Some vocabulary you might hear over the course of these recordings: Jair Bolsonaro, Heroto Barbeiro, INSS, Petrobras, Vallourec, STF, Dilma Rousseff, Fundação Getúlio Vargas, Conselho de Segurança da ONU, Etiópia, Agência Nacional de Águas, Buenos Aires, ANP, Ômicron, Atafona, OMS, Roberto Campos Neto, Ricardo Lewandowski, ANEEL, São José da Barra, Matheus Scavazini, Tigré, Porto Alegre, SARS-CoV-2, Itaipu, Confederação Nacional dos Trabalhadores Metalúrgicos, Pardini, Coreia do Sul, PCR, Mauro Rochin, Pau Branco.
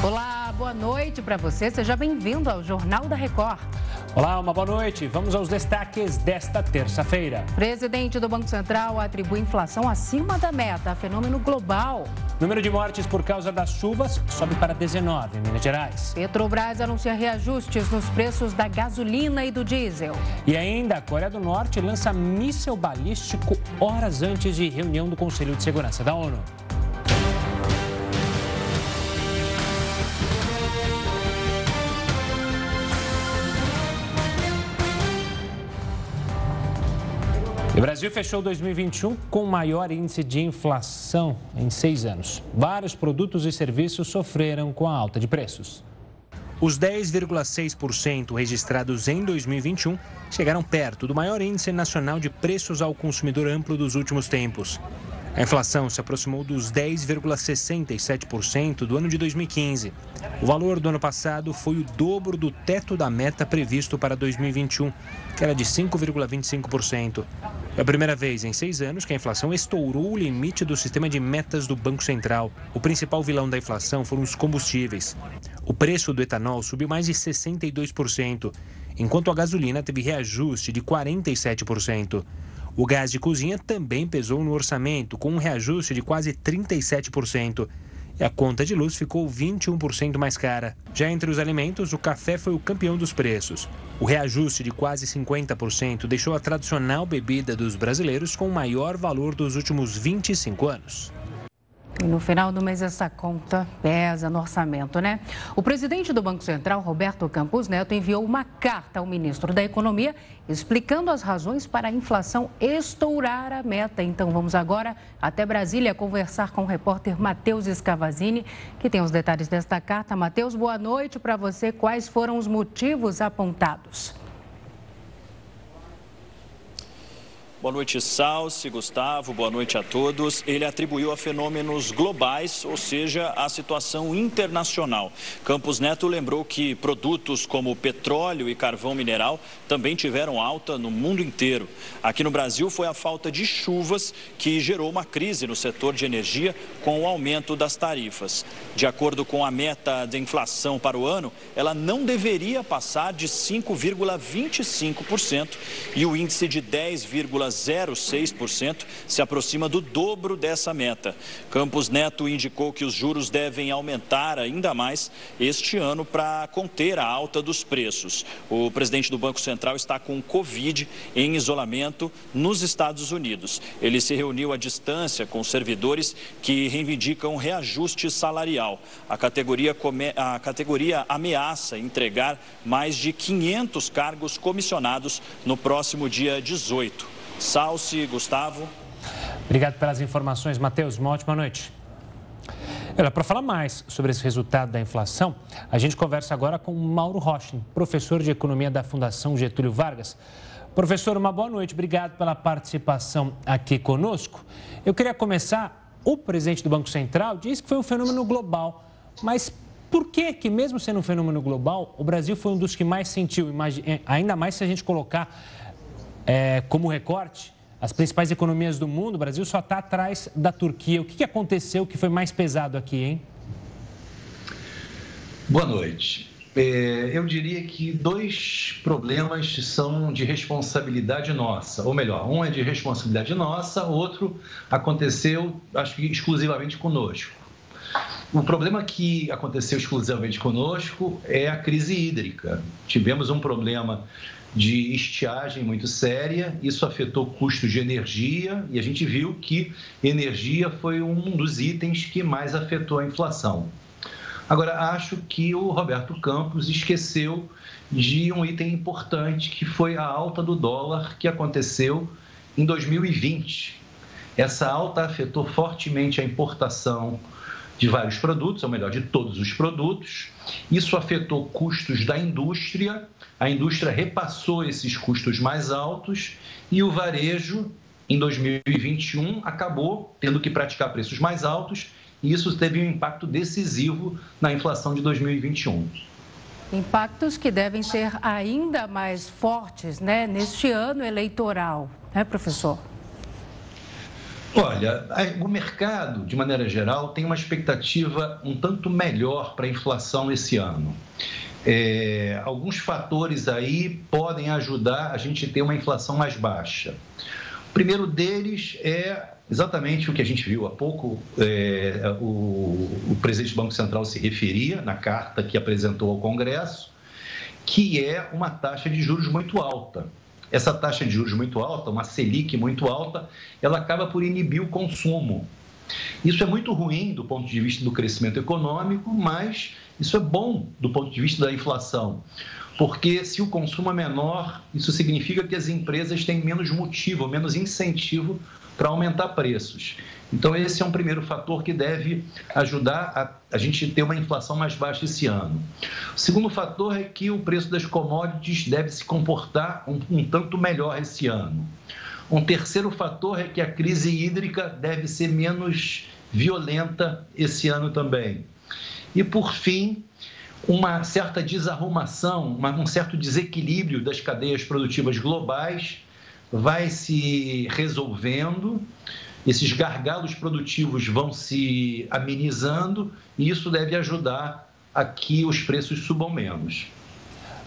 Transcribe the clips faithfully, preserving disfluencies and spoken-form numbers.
Olá, boa noite para você. Seja bem-vindo ao Jornal da Record. Olá, uma boa noite. Vamos aos destaques desta terça-feira. Presidente do Banco Central atribui inflação acima da meta a fenômeno global. Número de mortes por causa das chuvas sobe para dezenove em Minas Gerais. Petrobras anuncia reajustes nos preços da gasolina e do diesel. E ainda, a Coreia do Norte lança míssel balístico horas antes de reunião do Conselho de Segurança da ONU. O Brasil fechou dois mil e vinte e um com o maior índice de inflação em seis anos. Vários produtos e serviços sofreram com a alta de preços. Os dez vírgula seis por cento registrados em dois mil e vinte e um chegaram perto do maior índice nacional de preços ao consumidor amplo dos últimos tempos. A inflação se aproximou dos dez vírgula sessenta e sete por cento do ano de dois mil e quinze. O valor do ano passado foi o dobro do teto da meta previsto para dois mil e vinte e um, que era de cinco vírgula vinte e cinco por cento. É a primeira vez em seis anos que a inflação estourou o limite do sistema de metas do Banco Central. O principal vilão da inflação foram os combustíveis. O preço do etanol subiu mais de sessenta e dois por cento, enquanto a gasolina teve reajuste de quarenta e sete por cento. O gás de cozinha também pesou no orçamento, com um reajuste de quase trinta e sete por cento. E a conta de luz ficou vinte e um por cento mais cara. Já entre os alimentos, o café foi o campeão dos preços. O reajuste de quase cinquenta por cento deixou a tradicional bebida dos brasileiros com o maior valor dos últimos vinte e cinco anos. E no final do mês essa conta pesa no orçamento, né? O presidente do Banco Central, Roberto Campos Neto, enviou uma carta ao ministro da Economia explicando as razões para a inflação estourar a meta. Então vamos agora até Brasília conversar com o repórter Matheus Scavazini, que tem os detalhes desta carta. Matheus, boa noite para você. Quais foram os motivos apontados? Boa noite, Salsi, Gustavo, boa noite a todos. Ele atribuiu a fenômenos globais, ou seja, à situação internacional. Campos Neto lembrou que produtos como petróleo e carvão mineral também tiveram alta no mundo inteiro. Aqui no Brasil foi a falta de chuvas que gerou uma crise no setor de energia com o aumento das tarifas. De acordo com a meta de inflação para o ano, ela não deveria passar de cinco vírgula vinte e cinco por cento e o índice de dez vírgula zero seis por cento se aproxima do dobro dessa meta. Campos Neto indicou que os juros devem aumentar ainda mais este ano para conter a alta dos preços. O presidente do Banco Central está com Covid em isolamento nos Estados Unidos. Ele se reuniu à distância com servidores que reivindicam reajuste salarial. A categoria, come... a categoria ameaça entregar mais de quinhentos cargos comissionados no próximo dia dezoito. Salsi, Gustavo. Obrigado pelas informações, Matheus. Uma ótima noite. Para falar mais sobre esse resultado da inflação, a gente conversa agora com Mauro Rochin, professor de Economia da Fundação Getúlio Vargas. Professor, uma boa noite. Obrigado pela participação aqui conosco. Eu queria começar, o presidente do Banco Central disse que foi um fenômeno global, mas por que que, mesmo sendo um fenômeno global, o Brasil foi um dos que mais sentiu, ainda mais se a gente colocar É, como recorte, as principais economias do mundo, o Brasil só está atrás da Turquia. O que aconteceu que foi mais pesado aqui, hein? Boa noite. É, eu diria que dois problemas são de responsabilidade nossa, ou melhor, um é de responsabilidade nossa, outro aconteceu, acho que exclusivamente conosco. O problema que aconteceu exclusivamente conosco é a crise hídrica. Tivemos um problema de estiagem muito séria, isso afetou o custo de energia e a gente viu que energia foi um dos itens que mais afetou a inflação. Agora, acho que o Roberto Campos esqueceu de um item importante, que foi a alta do dólar que aconteceu em dois mil e vinte. Essa alta afetou fortemente a importação de vários produtos, ou melhor, de todos os produtos. Isso afetou custos da indústria, a indústria repassou esses custos mais altos e o varejo, em dois mil e vinte e um, acabou tendo que praticar preços mais altos e isso teve um impacto decisivo na inflação de dois mil e vinte e um. Impactos que devem ser ainda mais fortes, né, neste ano eleitoral, né, professor? Olha, o mercado, de maneira geral, tem uma expectativa um tanto melhor para a inflação esse ano. É, alguns fatores aí podem ajudar a gente a ter uma inflação mais baixa. O primeiro deles é exatamente o que a gente viu há pouco, é, o, o presidente do Banco Central se referia na carta que apresentou ao Congresso, que é uma taxa de juros muito alta. Essa taxa de juros muito alta, uma Selic muito alta, ela acaba por inibir o consumo. Isso é muito ruim do ponto de vista do crescimento econômico, mas isso é bom do ponto de vista da inflação, porque se o consumo é menor, isso significa que as empresas têm menos motivo, menos incentivo para aumentar preços. Então, esse é um primeiro fator que deve ajudar a, a gente ter uma inflação mais baixa esse ano. O segundo fator é que o preço das commodities deve se comportar um, um tanto melhor esse ano. Um terceiro fator é que a crise hídrica deve ser menos violenta esse ano também. E, por fim, uma certa desarrumação, uma, um certo desequilíbrio das cadeias produtivas globais vai se resolvendo, esses gargalos produtivos vão se amenizando e isso deve ajudar a que os preços subam menos.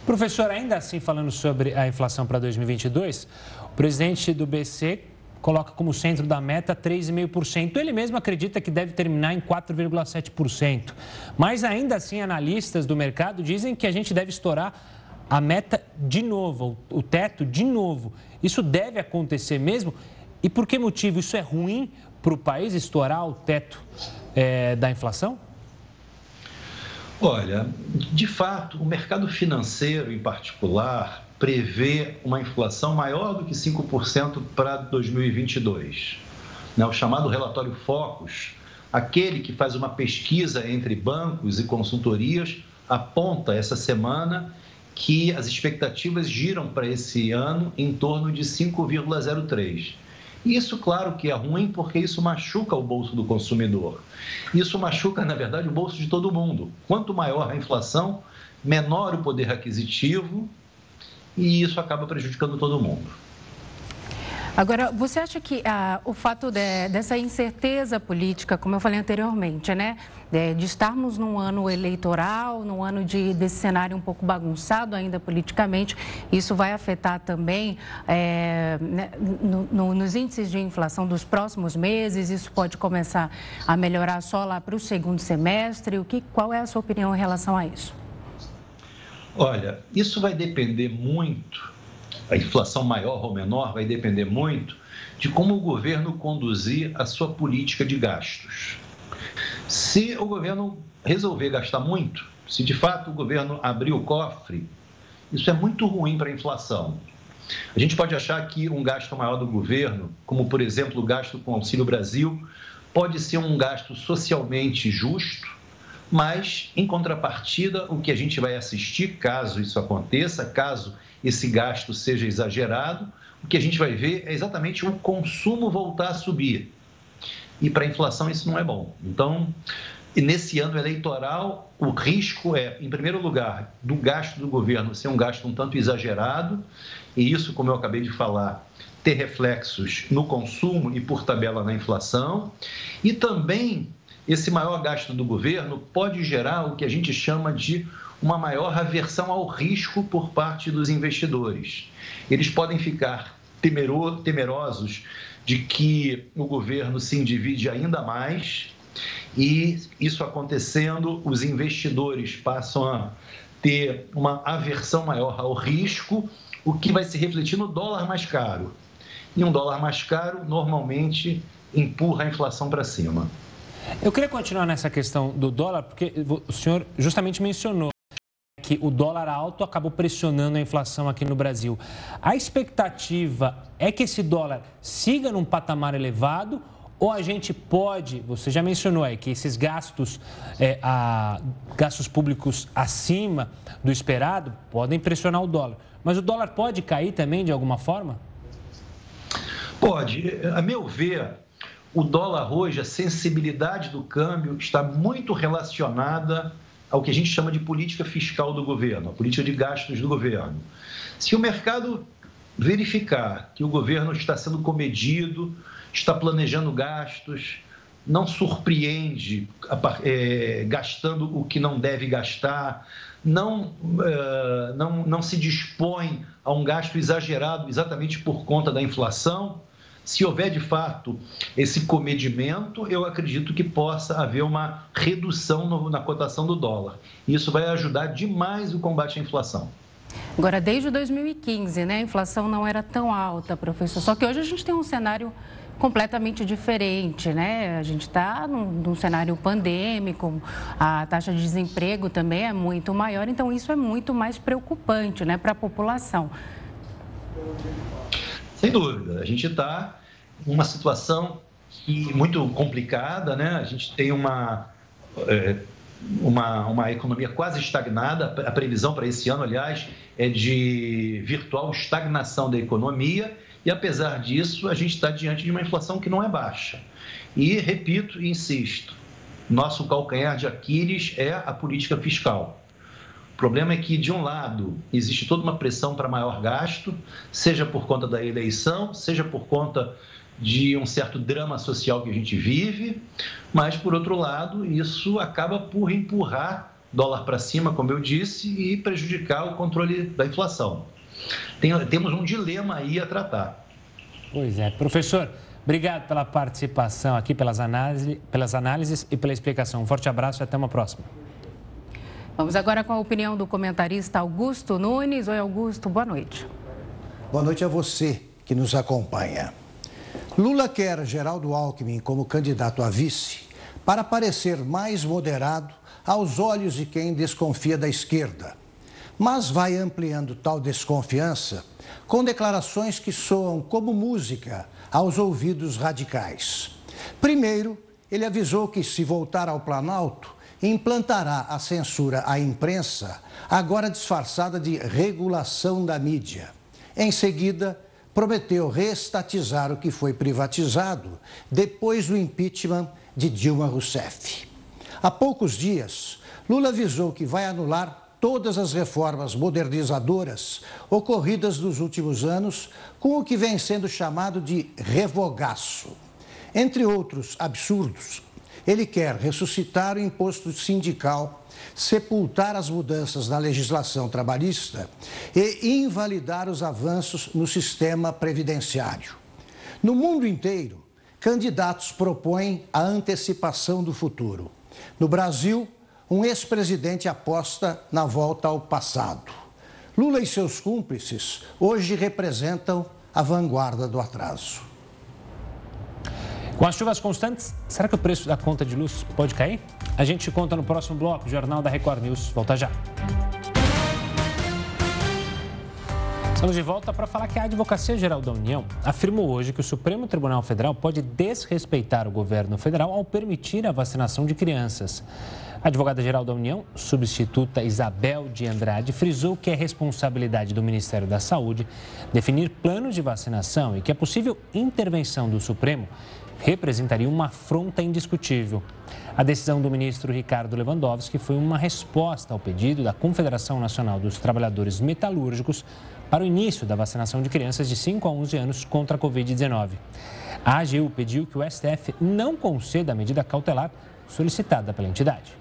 Professor, ainda assim, falando sobre a inflação para dois mil e vinte e dois, o presidente do B C coloca como centro da meta três vírgula cinco por cento. Ele mesmo acredita que deve terminar em quatro vírgula sete por cento. Mas ainda assim, analistas do mercado dizem que a gente deve estourar a meta de novo, o teto de novo. Isso deve acontecer mesmo? E por que motivo? Isso é ruim para o país estourar o teto é, da inflação? Olha, de fato, o mercado financeiro, em particular, prevê uma inflação maior do que cinco por cento para dois mil e vinte e dois. O chamado relatório Focus, aquele que faz uma pesquisa entre bancos e consultorias, aponta essa semana que as expectativas giram para esse ano em torno de cinco vírgula zero três por cento. Isso, claro que é ruim, porque isso machuca o bolso do consumidor. Isso machuca, na verdade, o bolso de todo mundo. Quanto maior a inflação, menor o poder aquisitivo e isso acaba prejudicando todo mundo. Agora, você acha que ah, o fato de, dessa incerteza política, como eu falei anteriormente, né, de, de estarmos num ano eleitoral, num ano de, desse cenário um pouco bagunçado ainda politicamente, isso vai afetar também é, né, no, no, nos índices de inflação dos próximos meses? Isso pode começar a melhorar só lá para o segundo semestre? O que, qual é a sua opinião em relação a isso? Olha, isso vai depender muito. A inflação maior ou menor vai depender muito de como o governo conduzir a sua política de gastos. Se o governo resolver gastar muito, se de fato o governo abrir o cofre, isso é muito ruim para a inflação. A gente pode achar que um gasto maior do governo, como por exemplo o gasto com o Auxílio Brasil, pode ser um gasto socialmente justo, mas em contrapartida o que a gente vai assistir, caso isso aconteça, caso esse gasto seja exagerado, o que a gente vai ver é exatamente o consumo voltar a subir. E para a inflação isso não é bom. Então, nesse ano eleitoral, o risco é, em primeiro lugar, do gasto do governo ser um gasto um tanto exagerado, e isso, como eu acabei de falar, ter reflexos no consumo e, por tabela, na inflação. E também, esse maior gasto do governo pode gerar o que a gente chama de uma maior aversão ao risco por parte dos investidores. Eles podem ficar temerosos de que o governo se endivide ainda mais e, isso acontecendo, os investidores passam a ter uma aversão maior ao risco, o que vai se refletir no dólar mais caro. E um dólar mais caro, normalmente, empurra a inflação para cima. Eu queria continuar nessa questão do dólar, porque o senhor justamente mencionou que o dólar alto acabou pressionando a inflação aqui no Brasil. A expectativa é que esse dólar siga num patamar elevado ou a gente pode, você já mencionou aí, que esses gastos, é, a, gastos públicos acima do esperado podem pressionar o dólar. Mas o dólar pode cair também de alguma forma? Pode. A meu ver, o dólar hoje, a sensibilidade do câmbio está muito relacionada ao que a gente chama de política fiscal do governo, a política de gastos do governo. Se o mercado verificar que o governo está sendo comedido, está planejando gastos, não surpreende é, gastando o que não deve gastar, não, é, não, não se dispõe a um gasto exagerado exatamente por conta da inflação. Se houver, de fato, esse comedimento, eu acredito que possa haver uma redução no, na cotação do dólar. Isso vai ajudar demais o combate à inflação. Agora, desde dois mil e quinze, né, a inflação não era tão alta, professor. Só que hoje a gente tem um cenário completamente diferente, né? A gente está num, num cenário pandêmico, a taxa de desemprego também é muito maior, então isso é muito mais preocupante, né, para a população. Sem dúvida, a gente está em uma situação que, muito complicada, né? A gente tem uma, é, uma, uma economia quase estagnada. A previsão para esse ano, aliás, é de virtual estagnação da economia e, apesar disso, a gente está diante de uma inflação que não é baixa. E, repito e insisto, nosso calcanhar de Aquiles é a política fiscal. O problema é que, de um lado, existe toda uma pressão para maior gasto, seja por conta da eleição, seja por conta de um certo drama social que a gente vive, mas, por outro lado, isso acaba por empurrar dólar para cima, como eu disse, e prejudicar o controle da inflação. Tem, temos um dilema aí a tratar. Pois é. Professor, obrigado pela participação aqui, pelas análises, pelas análises e pela explicação. Um forte abraço e até uma próxima. Vamos agora com a opinião do comentarista Augusto Nunes. Oi, Augusto, boa noite. Boa noite a você que nos acompanha. Lula quer Geraldo Alckmin como candidato a vice para parecer mais moderado aos olhos de quem desconfia da esquerda. Mas vai ampliando tal desconfiança com declarações que soam como música aos ouvidos radicais. Primeiro, ele avisou que, se voltar ao Planalto, implantará a censura à imprensa, agora disfarçada de regulação da mídia. Em seguida, prometeu reestatizar o que foi privatizado depois do impeachment de Dilma Rousseff. Há poucos dias, Lula avisou que vai anular todas as reformas modernizadoras ocorridas nos últimos anos, com o que vem sendo chamado de revogaço. Entre outros absurdos, ele quer ressuscitar o imposto sindical, sepultar as mudanças na legislação trabalhista e invalidar os avanços no sistema previdenciário. No mundo inteiro, candidatos propõem a antecipação do futuro. No Brasil, um ex-presidente aposta na volta ao passado. Lula e seus cúmplices hoje representam a vanguarda do atraso. Com as chuvas constantes, será que o preço da conta de luz pode cair? A gente conta no próximo bloco, Jornal da Record News. Volta já. Estamos de volta para falar que a Advocacia Geral da União afirmou hoje que o Supremo Tribunal Federal pode desrespeitar o governo federal ao permitir a vacinação de crianças. A advogada-geral da União, substituta Isabel de Andrade, frisou que é responsabilidade do Ministério da Saúde definir planos de vacinação e que a possível intervenção do Supremo representaria uma afronta indiscutível. A decisão do ministro Ricardo Lewandowski foi uma resposta ao pedido da Confederação Nacional dos Trabalhadores Metalúrgicos para o início da vacinação de crianças de cinco a onze anos contra a covid dezenove. A AGU pediu que o S T F não conceda a medida cautelar solicitada pela entidade.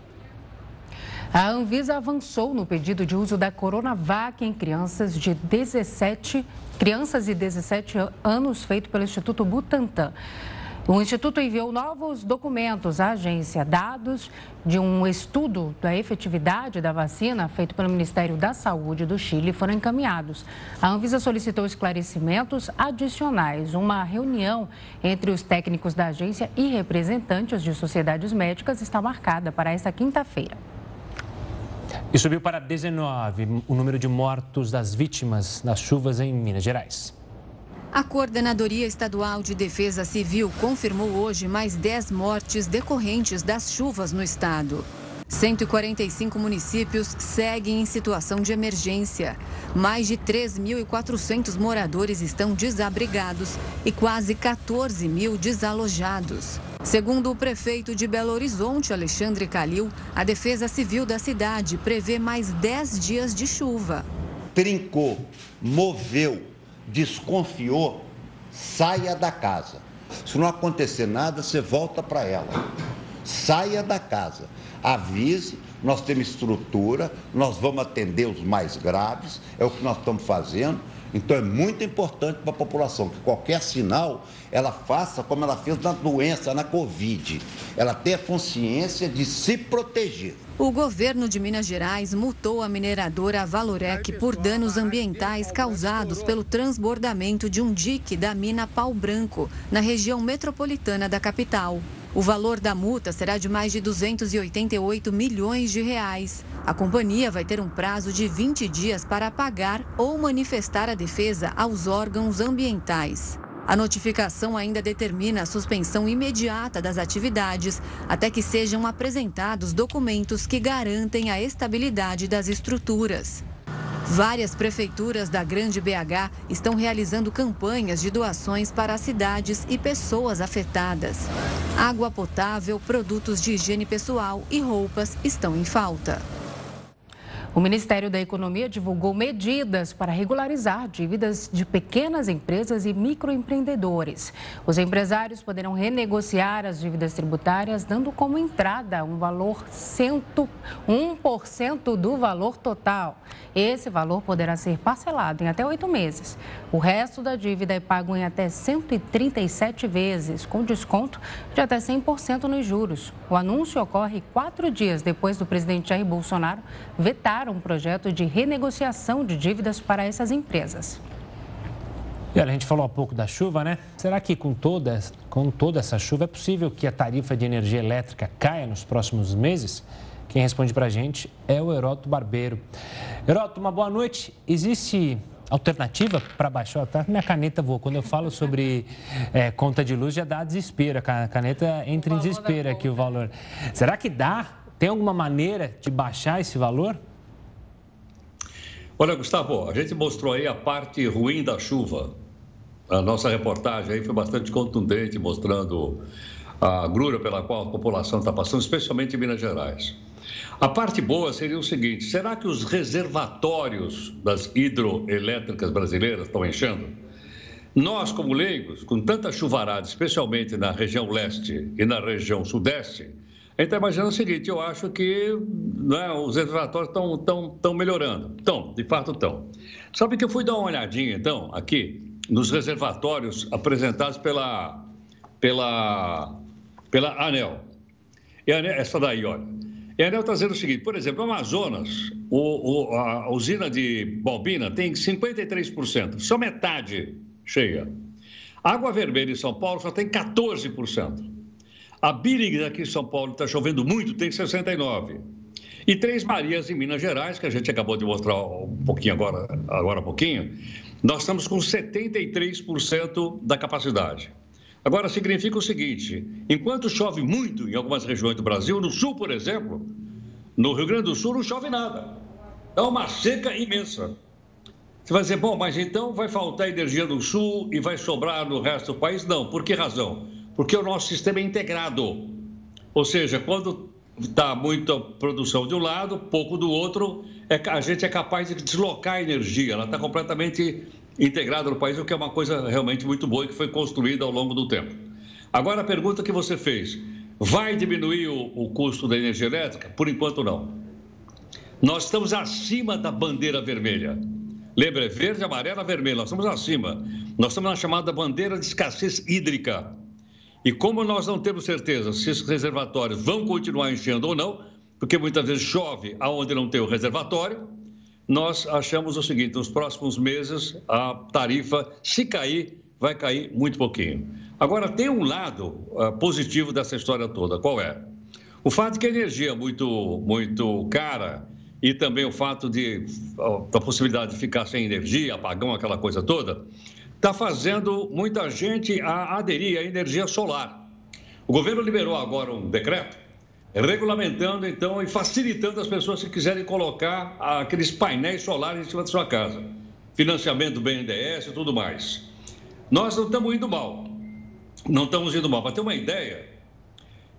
A Anvisa avançou no pedido de uso da Coronavac em crianças de dezessete, crianças de dezessete anos feito pelo Instituto Butantan. O Instituto enviou novos documentos à agência, dados de um estudo da efetividade da vacina feito pelo Ministério da Saúde do Chile foram encaminhados. A Anvisa solicitou esclarecimentos adicionais. Uma reunião entre os técnicos da agência e representantes de sociedades médicas está marcada para esta quinta-feira. E subiu para dezenove o número de mortos das vítimas das chuvas em Minas Gerais. A Coordenadoria Estadual de Defesa Civil confirmou hoje mais dez mortes decorrentes das chuvas no estado. cento e quarenta e cinco municípios seguem em situação de emergência. Mais de três mil e quatrocentos moradores estão desabrigados e quase quatorze mil desalojados. Segundo o prefeito de Belo Horizonte, Alexandre Calil, a Defesa Civil da cidade prevê mais dez dias de chuva. Trincou, moveu, desconfiou, saia da casa. Se não acontecer nada, você volta para ela. Saia da casa, avise, nós temos estrutura, nós vamos atender os mais graves, é o que nós estamos fazendo. Então é muito importante para a população que qualquer sinal ela faça como ela fez na doença, na Covid. Ela tem a consciência de se proteger. O governo de Minas Gerais multou a mineradora Vallourec por danos ambientais causados pelo transbordamento de um dique da mina Pau Branco, na região metropolitana da capital. O valor da multa será de mais de duzentos e oitenta e oito milhões de reais. A companhia vai ter um prazo de vinte dias para pagar ou manifestar a defesa aos órgãos ambientais. A notificação ainda determina a suspensão imediata das atividades até que sejam apresentados documentos que garantem a estabilidade das estruturas. Várias prefeituras da Grande B H estão realizando campanhas de doações para as cidades e pessoas afetadas. Água potável, produtos de higiene pessoal e roupas estão em falta. O Ministério da Economia divulgou medidas para regularizar dívidas de pequenas empresas e microempreendedores. Os empresários poderão renegociar as dívidas tributárias, dando como entrada um valor cento e um por cento do valor total. Esse valor poderá ser parcelado em até oito meses. O resto da dívida é pago em até cento e trinta e sete vezes, com desconto de até cem por cento nos juros. O anúncio ocorre quatro dias depois do presidente Jair Bolsonaro vetar um projeto de renegociação de dívidas para essas empresas. E olha, a gente falou há pouco da chuva, né? Será que com toda, com toda essa chuva é possível que a tarifa de energia elétrica caia nos próximos meses? Quem responde para a gente é o Heroto Barbeiro. Heroto, uma boa noite. Existe alternativa para baixar? Tá? Minha caneta voa. Quando eu falo sobre é, conta de luz, já dá desespero. A caneta entra em desespero aqui o valor. Será que dá? Tem alguma maneira de baixar esse valor? Olha, Gustavo, a gente mostrou aí a parte ruim da chuva. A nossa reportagem aí foi bastante contundente, mostrando a agrura pela qual a população está passando, especialmente em Minas Gerais. A parte boa seria o seguinte: será que os reservatórios das hidroelétricas brasileiras estão enchendo? Nós, como leigos, com tanta chuvarada, especialmente na região leste e na região sudeste, a gente está imaginando o seguinte: eu acho que né, os reservatórios estão tão, tão melhorando. Estão, de fato estão. Sabe que eu fui dar uma olhadinha, então, aqui, nos reservatórios apresentados pela, pela, pela ANEEL. E a ANEEL, essa daí, olha. E a ANEEL está dizendo o seguinte: por exemplo, no Amazonas, o, o, a usina de Balbina tem cinquenta e três por cento, só metade cheia. Água Vermelha em São Paulo só tem quatorze por cento. A Birig, aqui em São Paulo, está chovendo muito, tem sessenta e nove por cento. E Três Marias, em Minas Gerais, que a gente acabou de mostrar um pouquinho agora, agora um pouquinho, nós estamos com setenta e três por cento da capacidade. Agora, significa o seguinte: enquanto chove muito em algumas regiões do Brasil, no sul, por exemplo, no Rio Grande do Sul, não chove nada. É uma seca imensa. Você vai dizer: bom, mas então vai faltar energia no sul e vai sobrar no resto do país? Não. Por que razão? Porque o nosso sistema é integrado, ou seja, quando está muita produção de um lado, pouco do outro, a gente é capaz de deslocar a energia, ela está completamente integrada no país, o que é uma coisa realmente muito boa e que foi construída ao longo do tempo. Agora, a pergunta que você fez: vai diminuir o, o custo da energia elétrica? Por enquanto, não. Nós estamos acima da bandeira vermelha. Lembra, verde, amarela, vermelha, nós estamos acima. Nós estamos na chamada bandeira de escassez hídrica. E como nós não temos certeza se esses reservatórios vão continuar enchendo ou não, porque muitas vezes chove aonde não tem o reservatório, nós achamos o seguinte: nos próximos meses a tarifa, se cair, vai cair muito pouquinho. Agora, tem um lado uh, positivo dessa história toda. Qual é? O fato de que a energia é muito, muito cara e também o fato de uh, a possibilidade de ficar sem energia, apagão, aquela coisa toda, está fazendo muita gente a aderir à energia solar. O governo liberou agora um decreto regulamentando, então, e facilitando as pessoas que quiserem colocar aqueles painéis solares em cima da sua casa. Financiamento do B N D E S e tudo mais. Nós não estamos indo mal. Não estamos indo mal. Para ter uma ideia,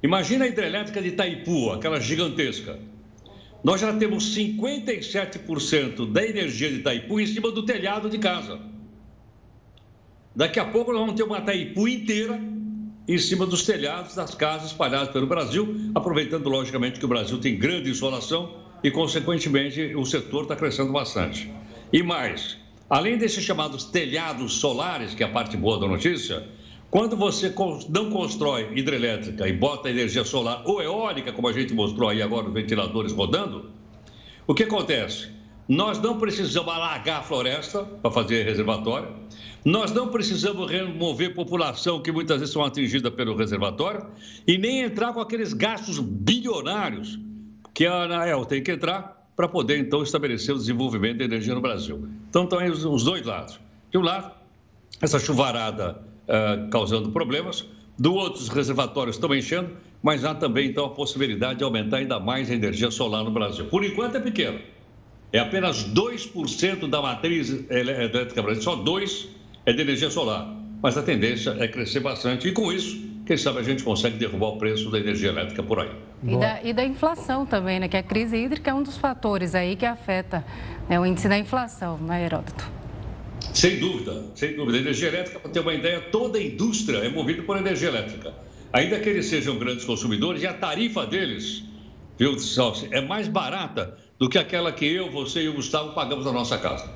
imagina a hidrelétrica de Itaipu, aquela gigantesca. Nós já temos cinquenta e sete por cento da energia de Itaipu em cima do telhado de casa. Daqui a pouco nós vamos ter uma Itaipu inteira em cima dos telhados das casas espalhadas pelo Brasil, aproveitando, logicamente, que o Brasil tem grande insolação e, consequentemente, o setor está crescendo bastante. E mais, além desses chamados telhados solares, que é a parte boa da notícia, quando você não constrói hidrelétrica e bota energia solar ou eólica, como a gente mostrou aí agora, os ventiladores rodando, o que acontece? Nós não precisamos alagar a floresta para fazer reservatório, nós não precisamos remover população que muitas vezes são atingida pelo reservatório e nem entrar com aqueles gastos bilionários que a ANEEL tem que entrar para poder, então, estabelecer o desenvolvimento da energia no Brasil. Então, estão aí os dois lados. De um lado, essa chuvarada Uh, causando problemas, do outro os reservatórios estão enchendo, mas há também então a possibilidade de aumentar ainda mais a energia solar no Brasil. Por enquanto é pequeno, é apenas dois por cento da matriz elétrica brasileira, só dois por cento é de energia solar, mas a tendência é crescer bastante e com isso, quem sabe a gente consegue derrubar o preço da energia elétrica por aí. E da, e da inflação também, né? Que a crise hídrica é um dos fatores aí que afeta, né, o índice da inflação, né, Heródoto? Sem dúvida, sem dúvida. A energia elétrica, para ter uma ideia, toda a indústria é movida por energia elétrica. Ainda que eles sejam grandes consumidores, e a tarifa deles, viu, é mais barata do que aquela que eu, você e o Gustavo pagamos na nossa casa.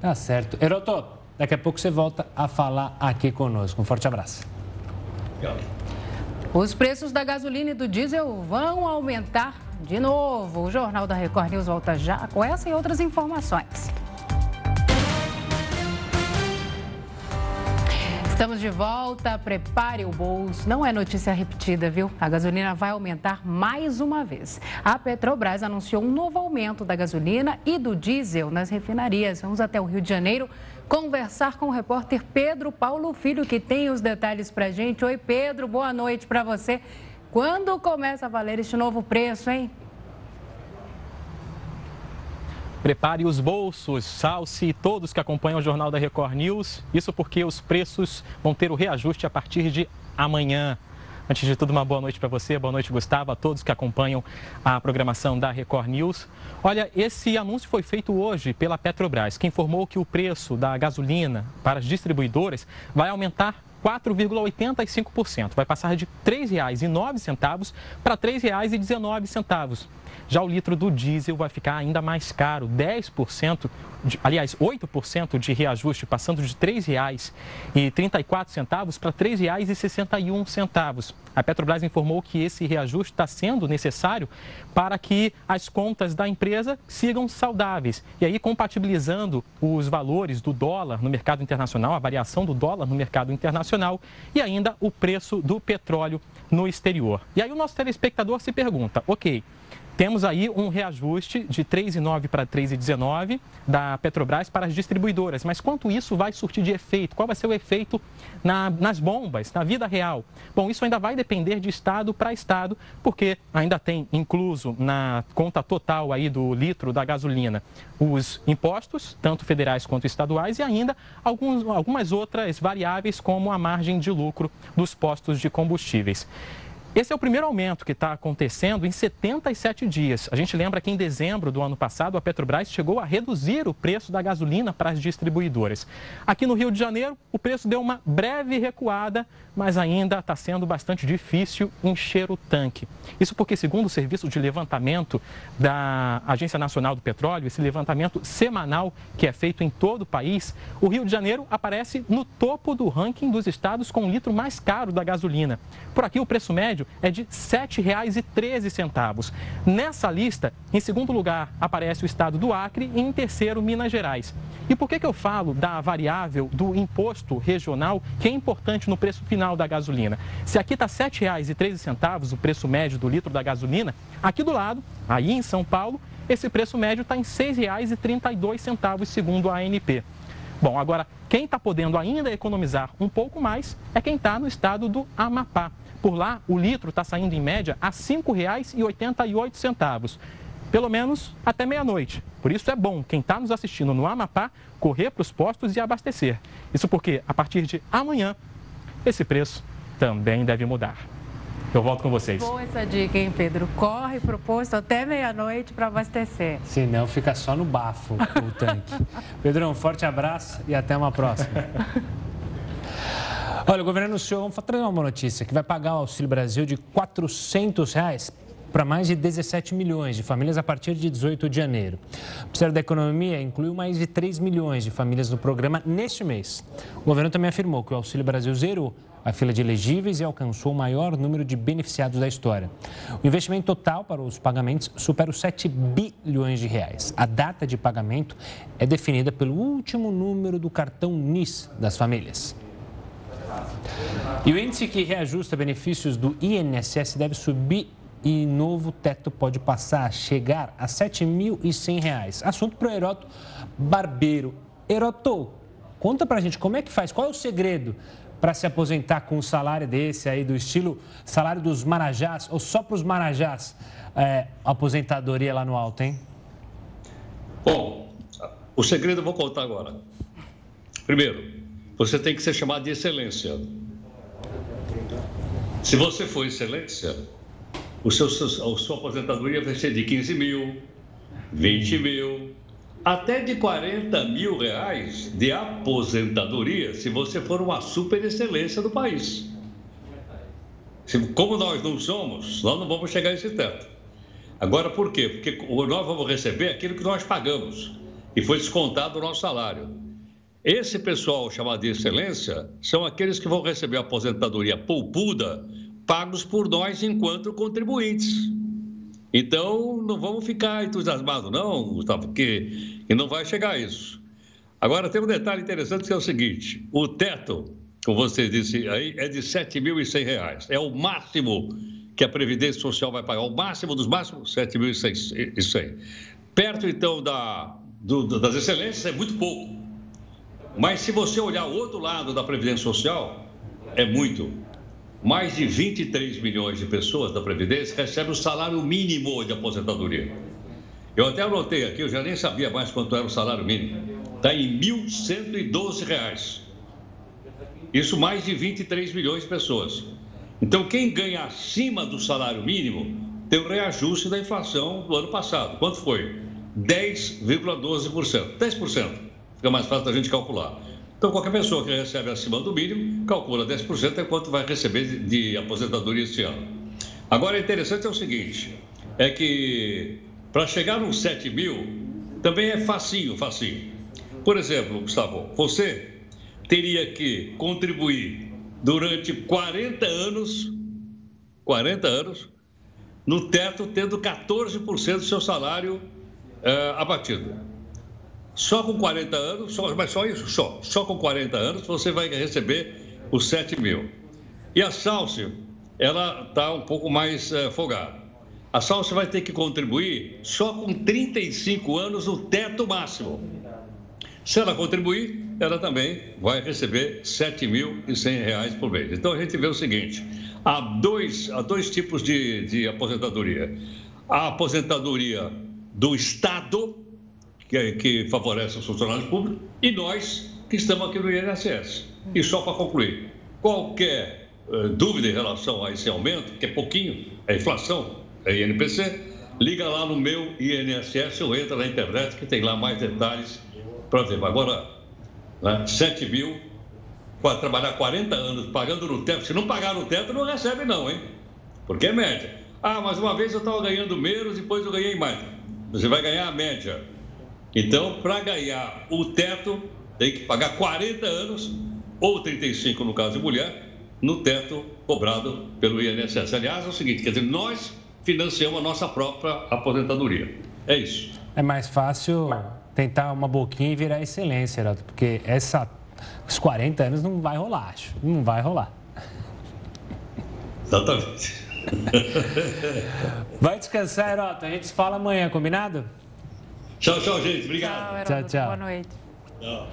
Tá certo. Heroto, daqui a pouco você volta a falar aqui conosco. Um forte abraço. Obrigado. Os preços da gasolina e do diesel vão aumentar de novo. O Jornal da Record News volta já com essa e outras informações. Estamos de volta, prepare o bolso. Não é notícia repetida, viu? A gasolina vai aumentar mais uma vez. A Petrobras anunciou um novo aumento da gasolina e do diesel nas refinarias. Vamos até o Rio de Janeiro conversar com o repórter Pedro Paulo Filho, que tem os detalhes pra gente. Oi, Pedro, boa noite pra você. Quando começa a valer este novo preço, hein? Prepare os bolsos, Salsi e todos que acompanham o Jornal da Record News. Isso porque os preços vão ter o reajuste a partir de amanhã. Antes de tudo, uma boa noite para você, boa noite, Gustavo, a todos que acompanham a programação da Record News. Olha, esse anúncio foi feito hoje pela Petrobras, que informou que o preço da gasolina para as distribuidoras vai aumentar quatro vírgula oitenta e cinco por cento. Vai passar de três reais e nove centavos para três reais e dezenove centavos. Já o litro do diesel vai ficar ainda mais caro, dez por cento, de, aliás, oito por cento de reajuste, passando de três reais e trinta e quatro centavos para três reais e sessenta e um centavos. A Petrobras informou que esse reajuste está sendo necessário para que as contas da empresa sigam saudáveis. E aí, compatibilizando os valores do dólar no mercado internacional, a variação do dólar no mercado internacional e ainda o preço do petróleo no exterior. E aí o nosso telespectador se pergunta, ok, temos aí um reajuste de três reais e nove centavos para três reais e dezenove centavos da Petrobras para as distribuidoras. Mas quanto isso vai surtir de efeito? Qual vai ser o efeito na, nas bombas, na vida real? Bom, isso ainda vai depender de estado para estado, porque ainda tem incluso na conta total aí do litro da gasolina os impostos, tanto federais quanto estaduais, e ainda alguns, algumas outras variáveis, como a margem de lucro dos postos de combustíveis. Esse é o primeiro aumento que está acontecendo em setenta e sete dias. A gente lembra que em dezembro do ano passado, a Petrobras chegou a reduzir o preço da gasolina para as distribuidoras. Aqui no Rio de Janeiro, o preço deu uma breve recuada, mas ainda está sendo bastante difícil encher o tanque. Isso porque, segundo o serviço de levantamento da Agência Nacional do Petróleo, esse levantamento semanal que é feito em todo o país, o Rio de Janeiro aparece no topo do ranking dos estados com o litro mais caro da gasolina. Por aqui, o preço médio é de sete reais e treze centavos. Nessa lista, em segundo lugar, aparece o estado do Acre e em terceiro, Minas Gerais. E por que que eu falo da variável do imposto regional, que é importante no preço final da gasolina? Se aqui está sete reais e treze centavos o preço médio do litro da gasolina, aqui do lado, aí em São Paulo, esse preço médio está em seis reais e trinta e dois centavos, segundo a A N P. Bom, agora, quem está podendo ainda economizar um pouco mais é quem está no estado do Amapá. Por lá, o litro está saindo em média a cinco reais e oitenta e oito centavos, pelo menos até meia-noite. Por isso é bom quem está nos assistindo no Amapá correr para os postos e abastecer. Isso porque, a partir de amanhã, esse preço também deve mudar. Eu volto com vocês. Boa essa dica, hein, Pedro? Corre pro posto até meia-noite para abastecer. Se não, fica só no bafo o tanque. Pedro, um forte abraço e até uma próxima. Olha, o governo anunciou, vamos trazer uma notícia, que vai pagar o Auxílio Brasil de quatrocentos reais para mais de dezessete milhões de famílias a partir de dezoito de janeiro. O Ministério da Economia incluiu mais de três milhões de famílias no programa neste mês. O governo também afirmou que o Auxílio Brasil zerou a fila de elegíveis e alcançou o maior número de beneficiados da história. O investimento total para os pagamentos supera os sete bilhões de reais. A data de pagamento é definida pelo último número do cartão N I S das famílias. E o índice que reajusta benefícios do I N S S deve subir e novo teto pode passar a chegar a sete mil e cem reais. Assunto para o Heroto Barbeiro. Heroto, conta para a gente como é que faz, qual é o segredo para se aposentar com um salário desse aí, do estilo salário dos marajás, ou só para os marajás, é, aposentadoria lá no alto, hein? Bom, o segredo eu vou contar agora. Primeiro, você tem que ser chamado de excelência. Se você for excelência, o seu, a sua aposentadoria vai ser de quinze mil, vinte mil, até de quarenta mil reais de aposentadoria, se você for uma super excelência do país. Se, como nós não somos, nós não vamos chegar a esse teto. Agora, por quê? Porque nós vamos receber aquilo que nós pagamos e foi descontado o nosso salário. Esse pessoal chamado de excelência são aqueles que vão receber a aposentadoria poupuda, pagos por nós enquanto contribuintes. Então, não vamos ficar entusiasmados, não, Gustavo, porque não vai chegar a isso. Agora, tem um detalhe interessante que é o seguinte, o teto, como você disse aí, é de sete mil e cem reais. É o máximo que a Previdência Social vai pagar, o máximo dos máximos, sete mil e cem. Perto, então, da, do, das excelências é muito pouco. Mas se você olhar o outro lado da Previdência Social, é muito. Mais de vinte e três milhões de pessoas da Previdência recebem o salário mínimo de aposentadoria. Eu até anotei aqui, eu já nem sabia mais quanto era o salário mínimo. Está em mil cento e doze reais. Isso mais de vinte e três milhões de pessoas. Então, quem ganha acima do salário mínimo tem o reajuste da inflação do ano passado. Quanto foi? dez vírgula doze por cento. dez por cento. Fica mais fácil da gente calcular. Então, qualquer pessoa que recebe acima do mínimo, calcula dez por cento é quanto vai receber de, de aposentadoria esse ano. Agora, interessante é o seguinte, é que para chegar nos sete mil, também é facinho, facinho. Por exemplo, Gustavo, você teria que contribuir durante quarenta anos, quarenta anos, no teto, tendo quatorze por cento do seu salário é, abatido. Só com quarenta anos, só, mas só isso, só. Só com quarenta anos você vai receber os sete mil. E a Salsi, ela está um pouco mais é, folgada. A Salsi vai ter que contribuir só com trinta e cinco anos o teto máximo. Se ela contribuir, ela também vai receber sete mil e cem reais por mês. Então a gente vê o seguinte, há dois, há dois tipos de, de aposentadoria. A aposentadoria do Estado, Que, que favorece os funcionários públicos, e nós que estamos aqui no I N S S. E só para concluir, qualquer uh, dúvida em relação a esse aumento, que é pouquinho, é inflação, é I N P C, liga lá no meu I N S S ou entra na internet que tem lá mais detalhes para ver. Agora, né, sete mil, para trabalhar quarenta anos pagando no teto, se não pagar no teto não recebe não, hein? Porque é média. Ah, mas uma vez eu estava ganhando menos, depois eu ganhei mais. Você vai ganhar a média. Então, para ganhar o teto, tem que pagar quarenta anos, ou trinta e cinco no caso de mulher, no teto cobrado pelo I N S S. Aliás, é o seguinte, quer dizer, nós financiamos a nossa própria aposentadoria. É isso. É mais fácil tentar uma boquinha e virar excelência, Heroto, porque essa, os quarenta anos não vai rolar, acho. Não vai rolar. Exatamente. Vai descansar, Heroto. A gente se fala amanhã, combinado? Tchau, tchau, gente. Obrigado. Tchau, tchau, tchau. Boa noite. Tchau.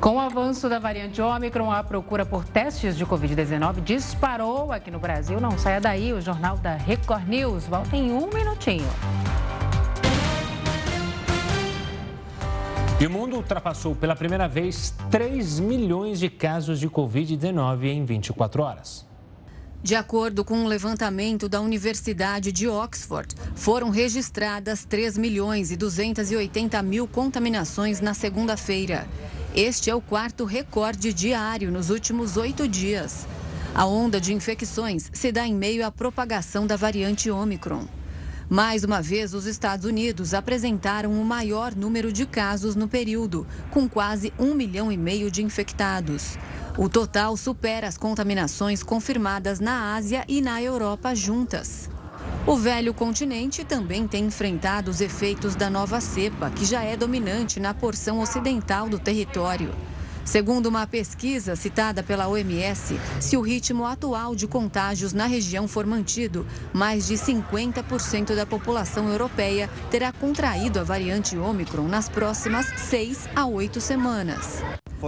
Com o avanço da variante Ômicron, a procura por testes de covid dezenove disparou aqui no Brasil. Não saia daí, o Jornal da Record News volta em um minutinho. E o mundo ultrapassou pela primeira vez três milhões de casos de covid dezenove em vinte e quatro horas. De acordo com um levantamento da Universidade de Oxford, foram registradas três milhões e duzentos e oitenta mil contaminações na segunda-feira. Este é o quarto recorde diário nos últimos oito dias. A onda de infecções se dá em meio à propagação da variante Ômicron. Mais uma vez, os Estados Unidos apresentaram o maior número de casos no período, com quase um milhão e meio de infectados. O total supera as contaminações confirmadas na Ásia e na Europa juntas. O velho continente também tem enfrentado os efeitos da nova cepa, que já é dominante na porção ocidental do território. Segundo uma pesquisa citada pela O M S, se o ritmo atual de contágios na região for mantido, mais de cinquenta por cento da população europeia terá contraído a variante Ômicron nas próximas seis a oito semanas.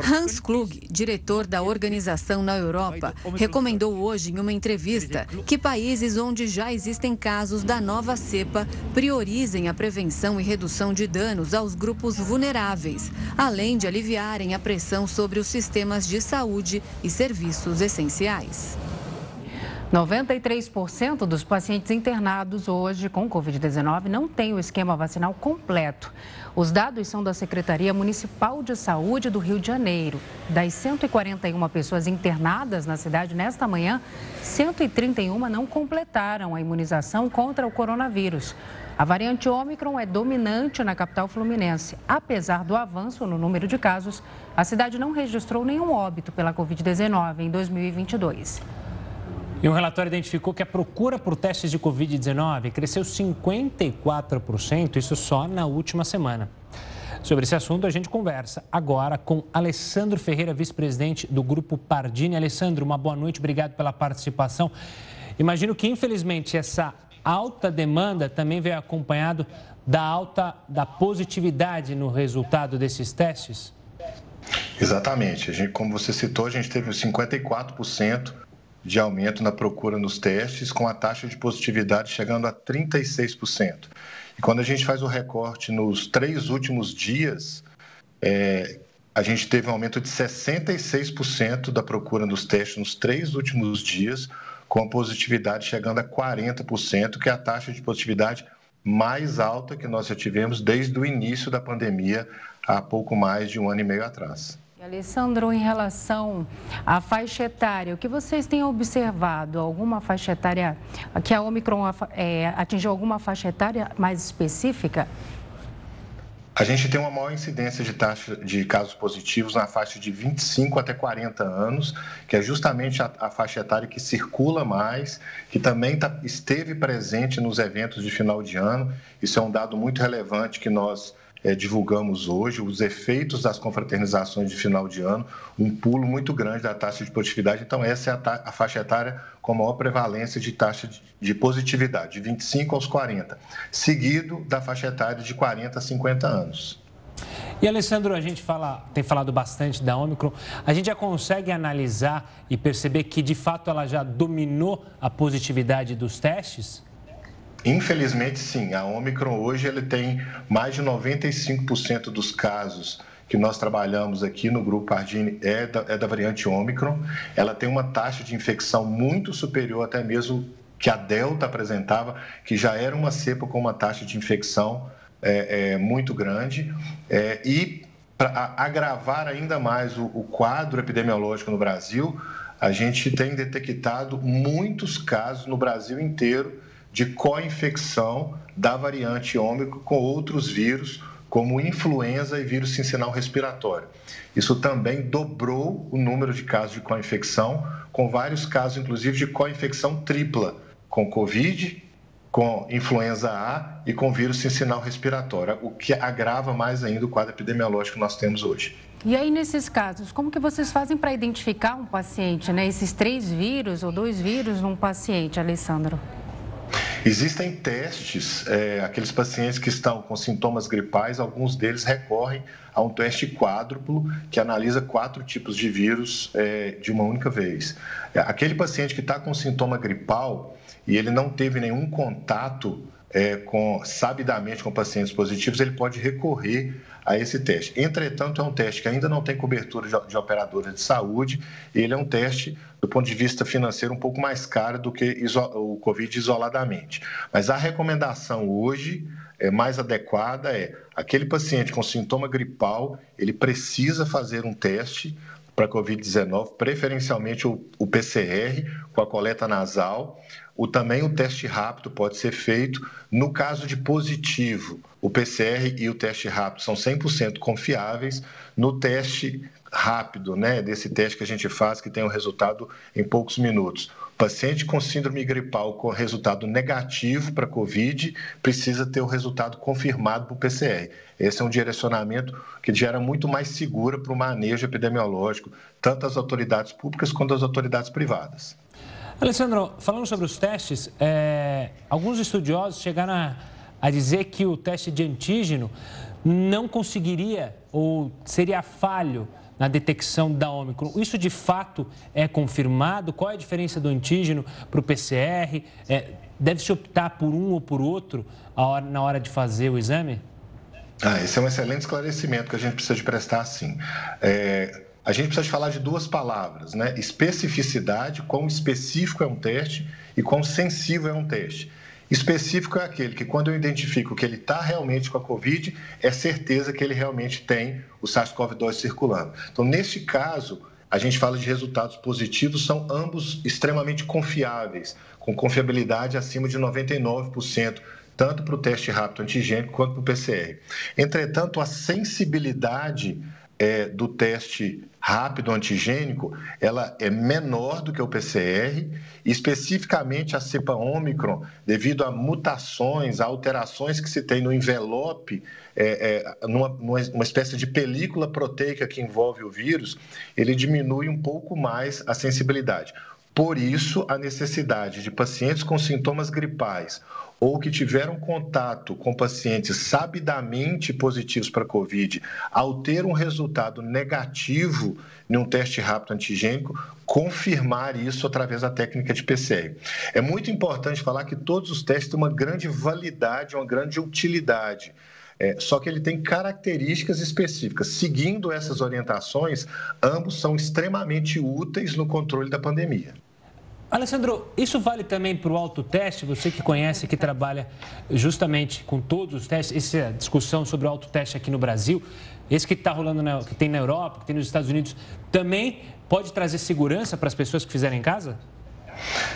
Hans Klug, diretor da organização na Europa, recomendou hoje em uma entrevista que países onde já existem casos da nova cepa priorizem a prevenção e redução de danos aos grupos vulneráveis, além de aliviarem a pressão sobre os sistemas de saúde e serviços essenciais. noventa e três por cento dos pacientes internados hoje com covid dezenove não têm o esquema vacinal completo. Os dados são da Secretaria Municipal de Saúde do Rio de Janeiro. Das cento e quarenta e uma pessoas internadas na cidade nesta manhã, cento e trinta e uma não completaram a imunização contra o coronavírus. A variante Ômicron é dominante na capital fluminense. Apesar do avanço no número de casos, a cidade não registrou nenhum óbito pela covid dezenove em dois mil e vinte e dois. E um relatório identificou que a procura por testes de covid dezenove cresceu cinquenta e quatro por cento, isso só na última semana. Sobre esse assunto, a gente conversa agora com Alessandro Ferreira, vice-presidente do Grupo Pardini. Alessandro, uma boa noite, obrigado pela participação. Imagino que, infelizmente, essa alta demanda também veio acompanhado da alta da positividade no resultado desses testes? Exatamente. A gente, como você citou, a gente teve cinquenta e quatro por cento. De aumento na procura nos testes, com a taxa de positividade chegando a trinta e seis por cento. E quando a gente faz o recorte nos três últimos dias, é, a gente teve um aumento de sessenta e seis por cento da procura nos testes nos três últimos dias, com a positividade chegando a quarenta por cento, que é a taxa de positividade mais alta que nós já tivemos desde o início da pandemia, há pouco mais de um ano e meio atrás. Alessandro, em relação à faixa etária, o que vocês têm observado? Alguma faixa etária, que a Ômicron é, atingiu alguma faixa etária mais específica? A gente tem uma maior incidência de, taxa, de casos positivos na faixa de vinte e cinco até quarenta anos, que é justamente a, a faixa etária que circula mais, que também tá, esteve presente nos eventos de final de ano. Isso é um dado muito relevante que nós É, divulgamos hoje, os efeitos das confraternizações de final de ano, um pulo muito grande da taxa de positividade. Então, essa é a, ta- a faixa etária com maior prevalência de taxa de, de positividade, de vinte e cinco aos quarenta, seguido da faixa etária de quarenta a cinquenta anos. E, Alessandro, a gente fala, tem falado bastante da Ômicron. A gente já consegue analisar e perceber que, de fato, ela já dominou a positividade dos testes? Infelizmente, sim. A Ômicron hoje ele tem mais de noventa e cinco por cento dos casos que nós trabalhamos aqui no Grupo Pardini é da, é da variante Ômicron. Ela tem uma taxa de infecção muito superior até mesmo que a Delta apresentava, que já era uma cepa com uma taxa de infecção é, é, muito grande. É, e para agravar ainda mais o, o quadro epidemiológico no Brasil, a gente tem detectado muitos casos no Brasil inteiro de co-infecção da variante Ômicron com outros vírus, como influenza e vírus sem sinal respiratório. Isso também dobrou o número de casos de co-infecção, com vários casos, inclusive, de co-infecção tripla, com Covid, com influenza A e com vírus sem sinal respiratório, o que agrava mais ainda o quadro epidemiológico que nós temos hoje. E aí, nesses casos, como que vocês fazem para identificar um paciente, né? Esses três vírus ou dois vírus num paciente, Alessandro? Existem testes, é, aqueles pacientes que estão com sintomas gripais, alguns deles recorrem a um teste quádruplo que analisa quatro tipos de vírus é, de uma única vez. Aquele paciente que está com sintoma gripal e ele não teve nenhum contato é, com, sabidamente com pacientes positivos, ele pode recorrer a esse teste. Entretanto, é um teste que ainda não tem cobertura de, de operadoras de saúde, e ele é um teste, do ponto de vista financeiro, um pouco mais caro do que iso, o Covid isoladamente. Mas a recomendação hoje é mais adequada é aquele paciente com sintoma gripal, ele precisa fazer um teste para covid dezenove, preferencialmente o, o P C R, com a coleta nasal. O, também o teste rápido pode ser feito. No caso de positivo, o P C R e o teste rápido são cem por cento confiáveis. No teste rápido, né, desse teste que a gente faz, que tem o resultado em poucos minutos, o paciente com síndrome gripal com resultado negativo para Covid precisa ter o resultado confirmado por P C R. Esse é um direcionamento que gera muito mais segura para o manejo epidemiológico, tanto as autoridades públicas quanto as autoridades privadas. Alessandro, falando sobre os testes, é, alguns estudiosos chegaram a, a dizer que o teste de antígeno não conseguiria ou seria falho na detecção da Ômicron. Isso de fato é confirmado? Qual é a diferença do antígeno para o P C R? É, deve-se optar por um ou por outro a hora, na hora de fazer o exame? Ah, esse é um excelente esclarecimento que a gente precisa de prestar, sim. É... A gente precisa de falar de duas palavras, né? Especificidade, quão específico é um teste e quão sensível é um teste. Específico é aquele que, quando eu identifico que ele está realmente com a Covid, é certeza que ele realmente tem o SARS-CoV dois circulando. Então, neste caso, a gente fala de resultados positivos, são ambos extremamente confiáveis, com confiabilidade acima de noventa e nove por cento. Tanto para o teste rápido antigênico quanto para o P C R. Entretanto, a sensibilidade é, do teste rápido antigênico, ela é menor do que o P C R, especificamente a cepa Ômicron, devido a mutações, a alterações que se tem no envelope, é, é, numa, numa espécie de película proteica que envolve o vírus, ele diminui um pouco mais a sensibilidade. Por isso, a necessidade de pacientes com sintomas gripais ou que tiveram contato com pacientes sabidamente positivos para Covid, ao ter um resultado negativo em um teste rápido antigênico, confirmar isso através da técnica de P C R. É muito importante falar que todos os testes têm uma grande validade, uma grande utilidade. É, só que ele tem características específicas. Seguindo essas orientações, ambos são extremamente úteis no controle da pandemia. Alessandro, isso vale também para o autoteste? Você que conhece, que trabalha justamente com todos os testes, essa discussão sobre o autoteste aqui no Brasil, esse que está rolando, na, que tem na Europa, que tem nos Estados Unidos, também pode trazer segurança para as pessoas que fizerem em casa?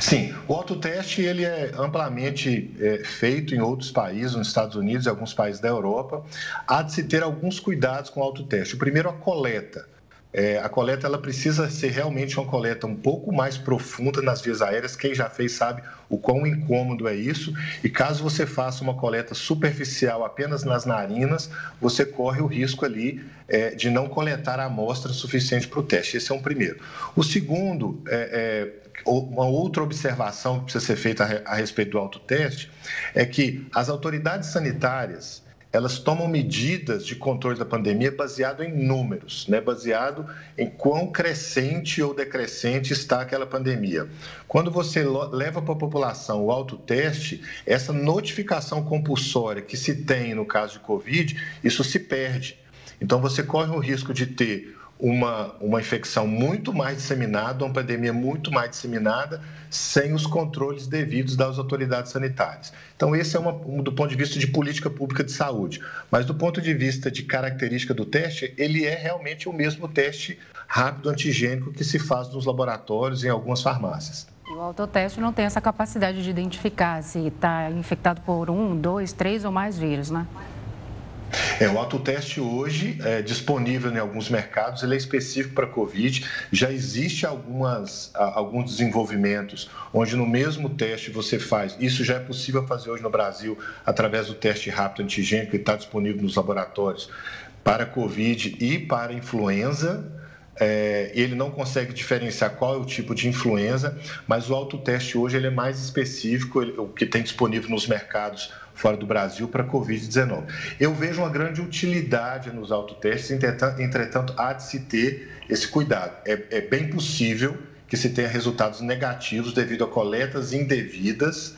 Sim, o autoteste ele é amplamente é, feito em outros países, nos Estados Unidos e alguns países da Europa. Há de se ter alguns cuidados com o autoteste. O primeiro, a coleta. É, a coleta ela precisa ser realmente uma coleta um pouco mais profunda nas vias aéreas. Quem já fez sabe o quão incômodo é isso. E caso você faça uma coleta superficial apenas nas narinas, você corre o risco ali é, de não coletar a amostra suficiente para o teste. Esse é um primeiro. O segundo, é, é, uma outra observação que precisa ser feita a respeito do autoteste é que as autoridades sanitárias, elas tomam medidas de controle da pandemia baseado em números, né? Baseado em quão crescente ou decrescente está aquela pandemia. Quando você leva para a população o autoteste, essa notificação compulsória que se tem no caso de Covid, isso se perde. Então, você corre o risco de ter uma, uma infecção muito mais disseminada, uma pandemia muito mais disseminada, sem os controles devidos das autoridades sanitárias. Então, esse é uma, um, do ponto de vista de política pública de saúde. Mas, do ponto de vista de característica do teste, ele é realmente o mesmo teste rápido antigênico que se faz nos laboratórios e em algumas farmácias. E o autoteste não tem essa capacidade de identificar se está infectado por um, dois, três ou mais vírus, né? É, o autoteste hoje é disponível em alguns mercados, ele é específico para Covid. Já existe algumas, alguns desenvolvimentos onde no mesmo teste você faz, isso já é possível fazer hoje no Brasil através do teste rápido antigênico que está disponível nos laboratórios para Covid e para influenza. É, ele não consegue diferenciar qual é o tipo de influenza, mas o autoteste hoje ele é mais específico, ele, o que tem disponível nos mercados fora do Brasil para covid dezenove. Eu vejo uma grande utilidade nos autotestes, entretanto, entretanto há de se ter esse cuidado. É, é bem possível que se tenha resultados negativos devido a coletas indevidas,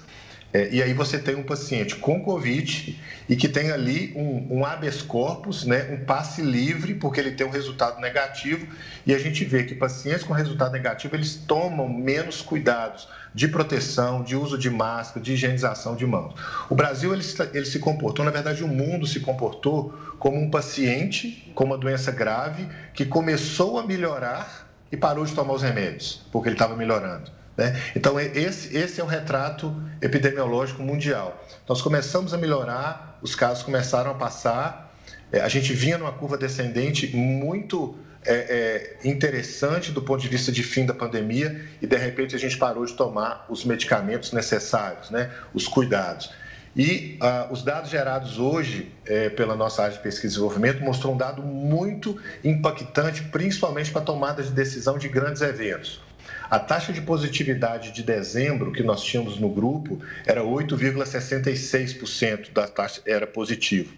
É, e aí você tem um paciente com Covid e que tem ali um, um habeas corpus, né, um passe livre, porque ele tem um resultado negativo, e a gente vê que pacientes com resultado negativo, eles tomam menos cuidados de proteção, de uso de máscara, de higienização de mãos. O Brasil, ele, ele se comportou, na verdade o mundo se comportou como um paciente com uma doença grave que começou a melhorar e parou de tomar os remédios, porque ele estava melhorando. Né? Então, esse, esse é o retrato epidemiológico mundial. Nós começamos a melhorar, os casos começaram a passar, é, a gente vinha numa curva descendente muito é, é, interessante do ponto de vista de fim da pandemia e, de repente, a gente parou de tomar os medicamentos necessários, né? Os cuidados. E ah, os dados gerados hoje eh, pela nossa área de pesquisa e desenvolvimento mostrou um dado muito impactante, principalmente para a tomada de decisão de grandes eventos. A taxa de positividade de dezembro que nós tínhamos no grupo era oito vírgula sessenta e seis por cento da taxa era positivo.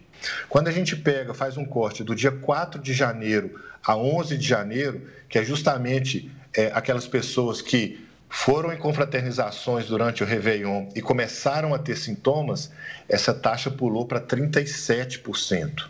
Quando a gente pega, faz um corte do dia quatro de janeiro a onze de janeiro, que é justamente é, aquelas pessoas que foram em confraternizações durante o Réveillon e começaram a ter sintomas, essa taxa pulou para trinta e sete por cento.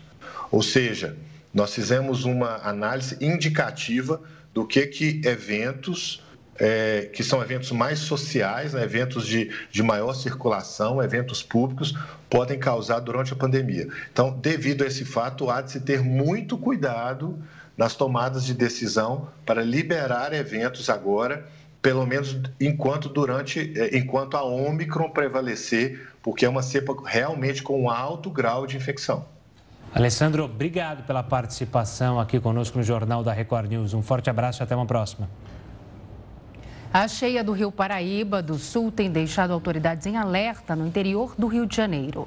Ou seja, nós fizemos uma análise indicativa do que, que eventos, é, que são eventos mais sociais, né, eventos de, de maior circulação, eventos públicos, podem causar durante a pandemia. Então, devido a esse fato, há de se ter muito cuidado nas tomadas de decisão para liberar eventos agora, pelo menos enquanto, durante, enquanto a Ômicron prevalecer, porque é uma cepa realmente com alto grau de infecção. Alessandro, obrigado pela participação aqui conosco no Jornal da Record News. Um forte abraço e até uma próxima. A cheia do Rio Paraíba do Sul tem deixado autoridades em alerta no interior do Rio de Janeiro.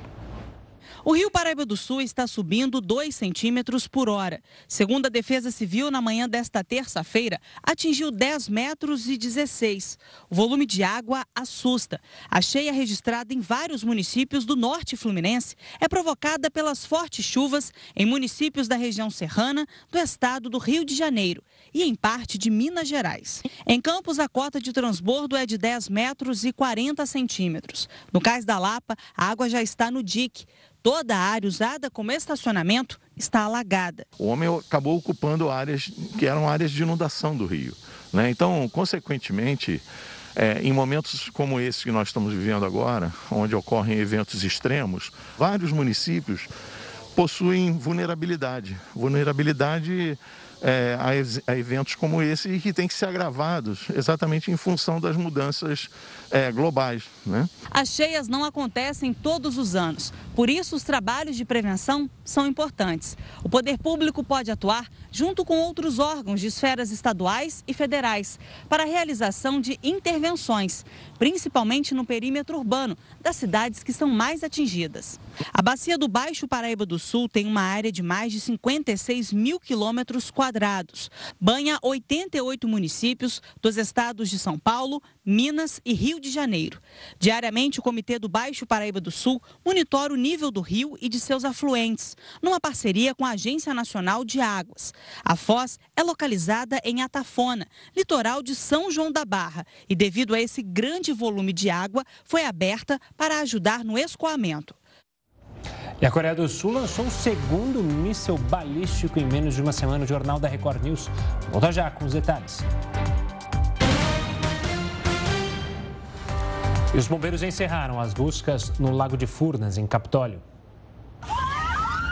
O Rio Paraíba do Sul está subindo dois centímetros por hora. Segundo a Defesa Civil, na manhã desta terça-feira, atingiu dez metros e dezesseis. O volume de água assusta. A cheia registrada em vários municípios do norte fluminense é provocada pelas fortes chuvas em municípios da região serrana do estado do Rio de Janeiro e em parte de Minas Gerais. Em Campos, a cota de transbordo é de dez metros e quarenta centímetros. No Cais da Lapa, a água já está no dique. Toda a área usada como estacionamento está alagada. O homem acabou ocupando áreas que eram áreas de inundação do rio, né? Então, consequentemente, é, em momentos como esse que nós estamos vivendo agora, onde ocorrem eventos extremos, vários municípios possuem vulnerabilidade. Vulnerabilidade é, a, a eventos como esse e que tem que ser agravados exatamente em função das mudanças é, globais, né? As cheias não acontecem todos os anos, por isso os trabalhos de prevenção são importantes. O poder público pode atuar junto com outros órgãos de esferas estaduais e federais para a realização de intervenções, principalmente no perímetro urbano das cidades que são mais atingidas. A bacia do Baixo Paraíba do Sul tem uma área de mais de cinquenta e seis mil quilômetros quadrados. Banha oitenta e oito municípios dos estados de São Paulo, Minas e Rio de Janeiro. Diariamente, o Comitê do Baixo Paraíba do Sul monitora o nível do rio e de seus afluentes, numa parceria com a Agência Nacional de Águas. A foz é localizada em Atafona, litoral de São João da Barra, e devido a esse grande volume de água, foi aberta para ajudar no escoamento. E a Coreia do Sul lançou o segundo míssil balístico em menos de uma semana. O Jornal da Record News volta já com os detalhes. E os bombeiros encerraram as buscas no Lago de Furnas, em Capitólio.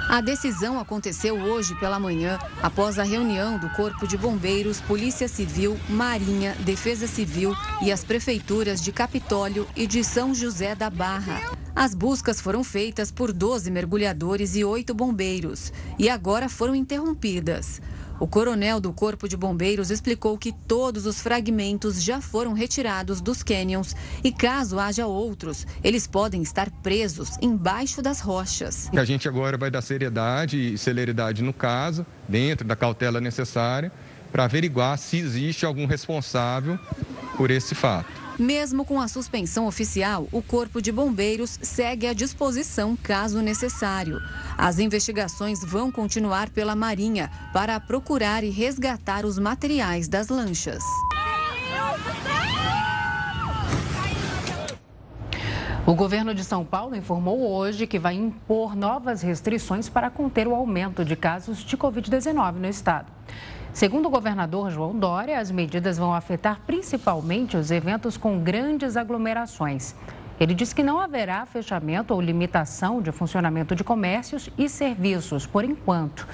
A decisão aconteceu hoje pela manhã, após a reunião do Corpo de Bombeiros, Polícia Civil, Marinha, Defesa Civil e as prefeituras de Capitólio e de São José da Barra. As buscas foram feitas por doze mergulhadores e oito bombeiros e agora foram interrompidas. O coronel do Corpo de Bombeiros explicou que todos os fragmentos já foram retirados dos cânions e caso haja outros, eles podem estar presos embaixo das rochas. A gente agora vai dar seriedade e celeridade no caso, dentro da cautela necessária, para averiguar se existe algum responsável por esse fato. Mesmo com a suspensão oficial, o Corpo de Bombeiros segue à disposição caso necessário. As investigações vão continuar pela Marinha para procurar e resgatar os materiais das lanchas. O governo de São Paulo informou hoje que vai impor novas restrições para conter o aumento de casos de covid dezenove no estado. Segundo o governador João Dória, as medidas vão afetar principalmente os eventos com grandes aglomerações. Ele diz que não haverá fechamento ou limitação de funcionamento de comércios e serviços, por enquanto.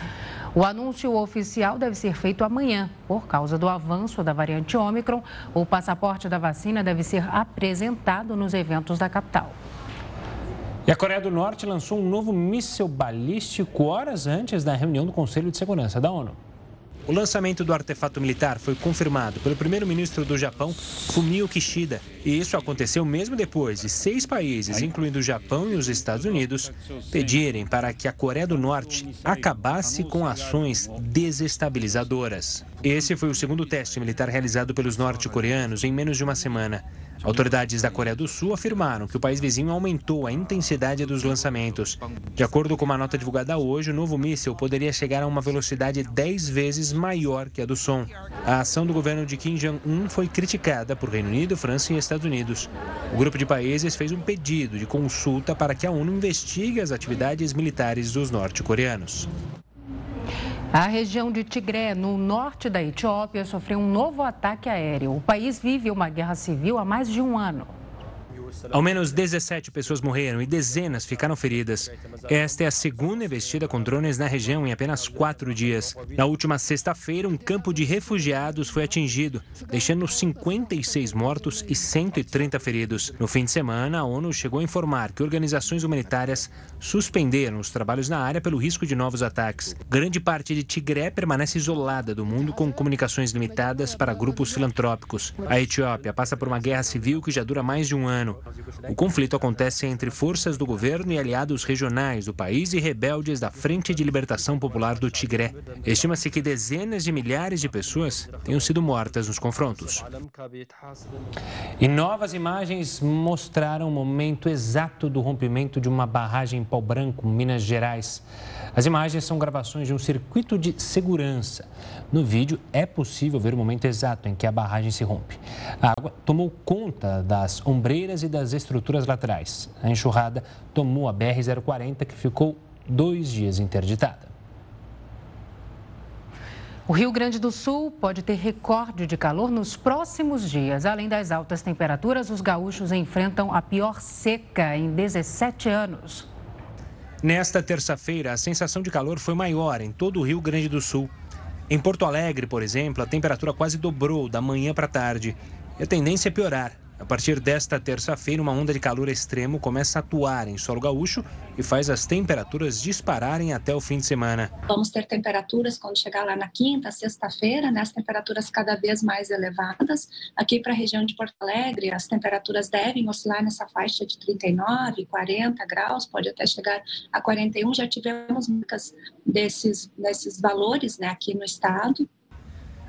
O anúncio oficial deve ser feito amanhã. Por causa do avanço da variante Ômicron, o passaporte da vacina deve ser apresentado nos eventos da capital. E a Coreia do Norte lançou um novo míssil balístico horas antes da reunião do Conselho de Segurança da ONU. O lançamento do artefato militar foi confirmado pelo primeiro-ministro do Japão, Fumio Kishida. E isso aconteceu mesmo depois de seis países, incluindo o Japão e os Estados Unidos, pedirem para que a Coreia do Norte acabasse com ações desestabilizadoras. Esse foi o segundo teste militar realizado pelos norte-coreanos em menos de uma semana. Autoridades da Coreia do Sul afirmaram que o país vizinho aumentou a intensidade dos lançamentos. De acordo com uma nota divulgada hoje, o novo míssil poderia chegar a uma velocidade dez vezes maior que a do som. A ação do governo de Kim Jong-un foi criticada por Reino Unido, França e Estados Unidos. O grupo de países fez um pedido de consulta para que a ONU investigue as atividades militares dos norte-coreanos. A região de Tigré, no norte da Etiópia, sofreu um novo ataque aéreo. O país vive uma guerra civil há mais de um ano. Ao menos dezessete pessoas morreram e dezenas ficaram feridas. Esta é a segunda investida com drones na região em apenas quatro dias. Na última sexta-feira, um campo de refugiados foi atingido, deixando cinquenta e seis mortos e cento e trinta feridos. No fim de semana, a ONU chegou a informar que organizações humanitárias suspenderam os trabalhos na área pelo risco de novos ataques. Grande parte de Tigré permanece isolada do mundo, com comunicações limitadas para grupos filantrópicos. A Etiópia passa por uma guerra civil que já dura mais de um ano. O conflito acontece entre forças do governo e aliados regionais do país e rebeldes da Frente de Libertação Popular do Tigré. Estima-se que dezenas de milhares de pessoas tenham sido mortas nos confrontos. E novas imagens mostraram o momento exato do rompimento de uma barragem em Pau Branco, Minas Gerais. As imagens são gravações de um circuito de segurança. No vídeo é possível ver o momento exato em que a barragem se rompe. A água tomou conta das ombreiras e das estruturas laterais. A enxurrada tomou a B R zero quarenta, que ficou dois dias interditada. O Rio Grande do Sul pode ter recorde de calor nos próximos dias. Além das altas temperaturas, os gaúchos enfrentam a pior seca em dezessete anos. Nesta terça-feira, a sensação de calor foi maior em todo o Rio Grande do Sul. Em Porto Alegre, por exemplo, a temperatura quase dobrou da manhã para a tarde. E a tendência é piorar. A partir desta terça-feira, uma onda de calor extremo começa a atuar em solo gaúcho e faz as temperaturas dispararem até o fim de semana. Vamos ter temperaturas, quando chegar lá na quinta, sexta-feira, né, as temperaturas cada vez mais elevadas. Aqui para a região de Porto Alegre, as temperaturas devem oscilar nessa faixa de trinta e nove, quarenta graus, pode até chegar a quarenta e um. Já tivemos muitas desses, desses valores, né, aqui no estado.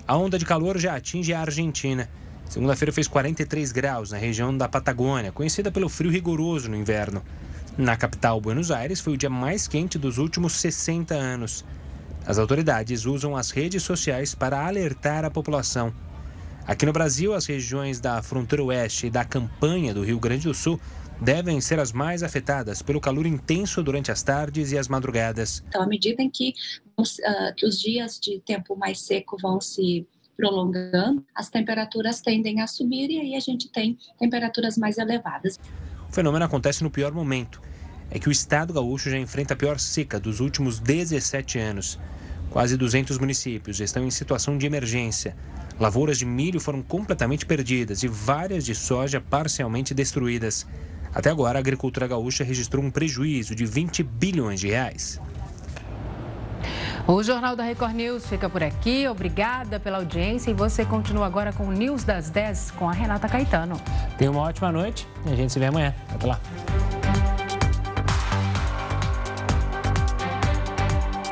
A onda de calor já atinge a Argentina. Segunda-feira fez quarenta e três graus na região da Patagônia, conhecida pelo frio rigoroso no inverno. Na capital, Buenos Aires, foi o dia mais quente dos últimos sessenta anos. As autoridades usam as redes sociais para alertar a população. Aqui no Brasil, as regiões da fronteira oeste e da campanha do Rio Grande do Sul devem ser as mais afetadas pelo calor intenso durante as tardes e as madrugadas. Então, à medida em que os, uh, que os dias de tempo mais seco vão se prolongando, as temperaturas tendem a subir e aí a gente tem temperaturas mais elevadas. O fenômeno acontece no pior momento. É que o estado gaúcho já enfrenta a pior seca dos últimos dezessete anos. Quase duzentos municípios estão em situação de emergência. Lavouras de milho foram completamente perdidas e várias de soja parcialmente destruídas. Até agora, a agricultura gaúcha registrou um prejuízo de vinte bilhões de reais. O Jornal da Record News fica por aqui. Obrigada pela audiência e você continua agora com o News das dez com a Renata Caetano. Tenha uma ótima noite e a gente se vê amanhã. Até lá.